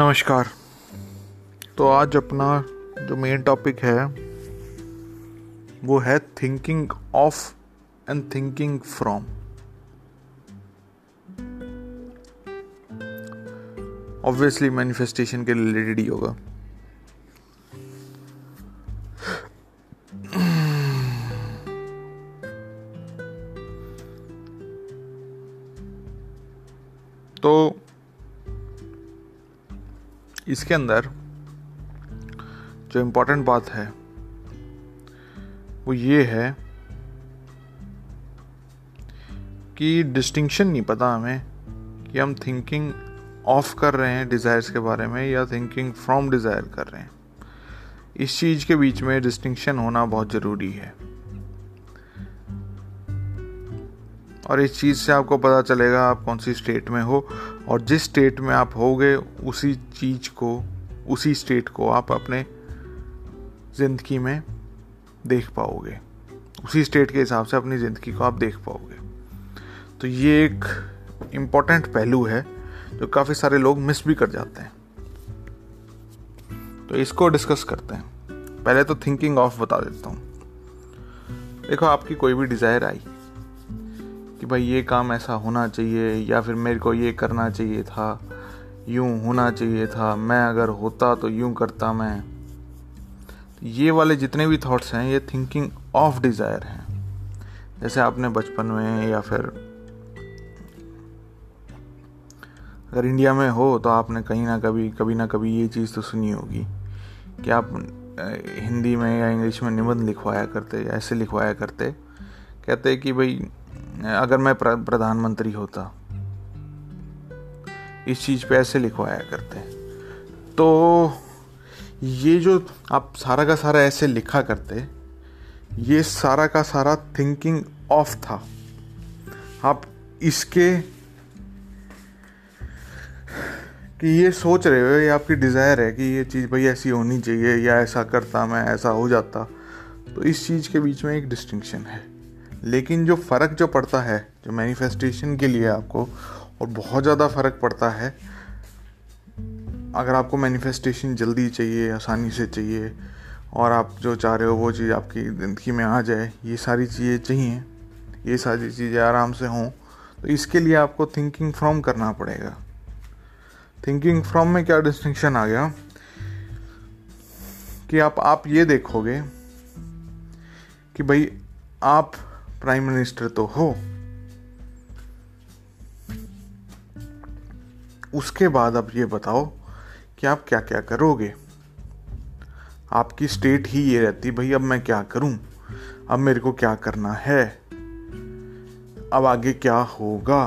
नमस्कार। तो आज अपना जो मेन टॉपिक है वो है thinking of and thinking from. Obviously manifestation के रिलेटेड ही होगा। तो इसके अंदर जो इम्पोर्टेंट बात है वो ये है कि डिस्टिंक्शन नहीं पता हमें कि हम थिंकिंग ऑफ कर रहे हैं डिज़ायर्स के बारे में या थिंकिंग फ्रॉम डिज़ायर कर रहे हैं। इस चीज़ के बीच में डिस्टिंक्शन होना बहुत ज़रूरी है और इस चीज़ से आपको पता चलेगा आप कौन सी स्टेट में हो, और जिस स्टेट में आप होगे उसी चीज़ को, उसी स्टेट को आप अपने ज़िंदगी में देख पाओगे, उसी स्टेट के हिसाब से अपनी ज़िंदगी को आप देख पाओगे। तो ये एक इम्पॉर्टेंट पहलू है जो काफ़ी सारे लोग मिस भी कर जाते हैं, तो इसको डिस्कस करते हैं। पहले तो थिंकिंग ऑफ बता देता हूँ। देखो, आपकी कोई भी डिज़ायर आई कि भाई ये काम ऐसा होना चाहिए या फिर मेरे को ये करना चाहिए था, यूँ होना चाहिए था, मैं अगर होता तो यूँ करता मैं, तो ये वाले जितने भी थॉट्स हैं ये थिंकिंग ऑफ डिज़ायर हैं। जैसे आपने बचपन में या फिर अगर इंडिया में हो तो आपने कभी ना कभी ये चीज़ तो सुनी होगी कि आप हिंदी में या इंग्लिश में निबंध लिखवाया करते, ऐसे लिखवाया करते, कहते कि भाई अगर मैं प्रधानमंत्री होता, इस चीज़ पे ऐसे लिखवाया करते। तो ये जो आप सारा का सारा ऐसे लिखा करते, ये सारा का सारा थिंकिंग ऑफ था। आप इसके कि ये सोच रहे हो, ये आपकी डिज़ायर है कि ये चीज़ भाई ऐसी होनी चाहिए या ऐसा करता मैं, ऐसा हो जाता। तो इस चीज़ के बीच में एक डिस्टिंक्शन है, लेकिन जो फ़र्क जो पड़ता है जो मैनिफेस्टेशन के लिए आपको, और बहुत ज़्यादा फ़र्क पड़ता है। अगर आपको मैनिफेस्टेशन जल्दी चाहिए, आसानी से चाहिए, और आप जो चाह रहे हो वो चीज़ आपकी ज़िंदगी में आ जाए, ये सारी चीज़ें चाहिए, ये सारी चीज़ें आराम से हों, तो इसके लिए आपको थिंकिंग फ्रॉम करना पड़ेगा। थिंकिंग फ्रॉम में क्या डिस्टिंक्शन आ गया कि आप ये देखोगे कि भाई आप प्राइम मिनिस्टर तो हो, उसके बाद अब ये बताओ कि आप क्या क्या करोगे। आपकी स्टेट ही ये रहती, भाई अब मैं क्या करूं, अब मेरे को क्या करना है, अब आगे क्या होगा।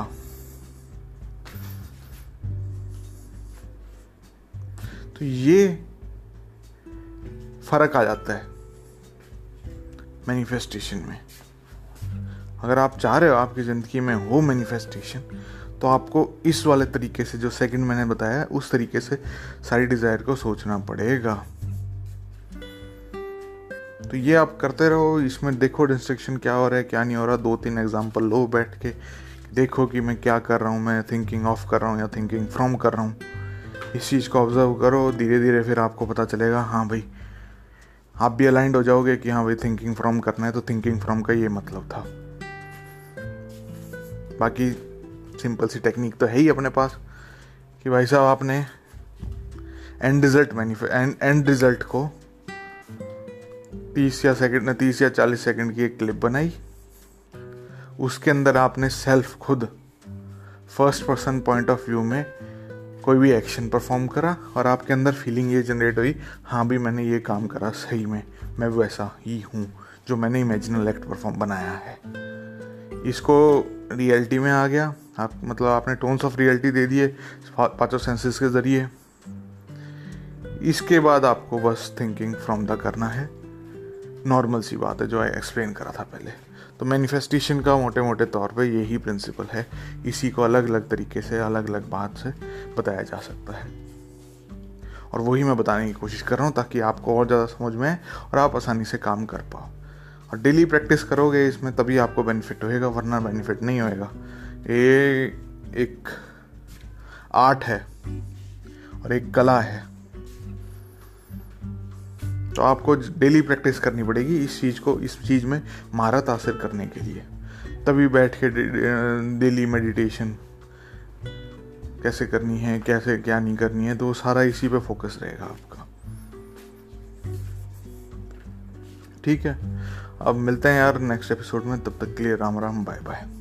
तो ये फर्क आ जाता है मैनिफेस्टेशन में। अगर आप चाह रहे हो आपकी ज़िंदगी में हो मैनिफेस्टेशन, तो आपको इस वाले तरीके से जो सेकंड मैंने बताया उस तरीके से सारी डिज़ायर को सोचना पड़ेगा। तो ये आप करते रहो, इसमें देखो डिस्ट्रक्शन क्या हो रहा है क्या नहीं हो रहा। 2-3 एग्जांपल लो बैठ के, देखो कि मैं क्या कर रहा हूँ, मैं थिंकिंग ऑफ कर रहा हूँ या थिंकिंग फ्रॉम कर रहा हूँ। इस चीज़ को ऑब्जर्व करो धीरे धीरे, फिर आपको पता चलेगा हाँ भाई, आप भी अलाइंड हो जाओगे कि हाँ भाई थिंकिंग फ्रॉम करना है तो थिंकिंग फ्रॉम का ये मतलब था। बाकी सिंपल सी टेक्निक तो है ही अपने पास कि भाई साहब आपने एंड रिजल्ट को 30 या 40 सेकंड की एक क्लिप बनाई, उसके अंदर आपने सेल्फ खुद first person point of view में कोई भी एक्शन परफॉर्म करा, और आपके अंदर फीलिंग ये जनरेट हुई हाँ भी मैंने ये काम करा, सही में मैं वैसा ही हूँ जो मैंने इमेजिनल एक्ट परफॉर्म बनाया है। इसको रियलिटी में आ गया आप, मतलब आपने टोन्स ऑफ रियलिटी दे दिए पांचों सेंसेस के ज़रिए। इसके बाद आपको बस थिंकिंग फ्रॉम द करना है, नॉर्मल सी बात है जो एक्सप्लेन करा था पहले। तो मैनिफेस्टेशन का मोटे मोटे तौर पे यही प्रिंसिपल है, इसी को अलग अलग तरीके से अलग अलग बात से बताया जा सकता है, और वही मैं बताने की कोशिश कर रहा हूँ ताकि आपको और ज़्यादा समझ में आए और आप आसानी से काम कर पाओ। और डेली प्रैक्टिस करोगे इसमें तभी आपको बेनिफिट होएगा, वरना बेनिफिट नहीं होएगा। ये एक आर्ट है और एक कला है। तो आपको डेली प्रैक्टिस करनी पड़ेगी इस चीज़ में महारत हासिल करने के लिए। तभी बैठ के डेली मेडिटेशन कैसे करनी है, कैसे क्या नहीं करनी है, तो सारा इसी पे फोकस रहेगा आपका। ठीक है, अब मिलते हैं यार नेक्स्ट एपिसोड में। तब तक के लिए राम राम, बाय बाय।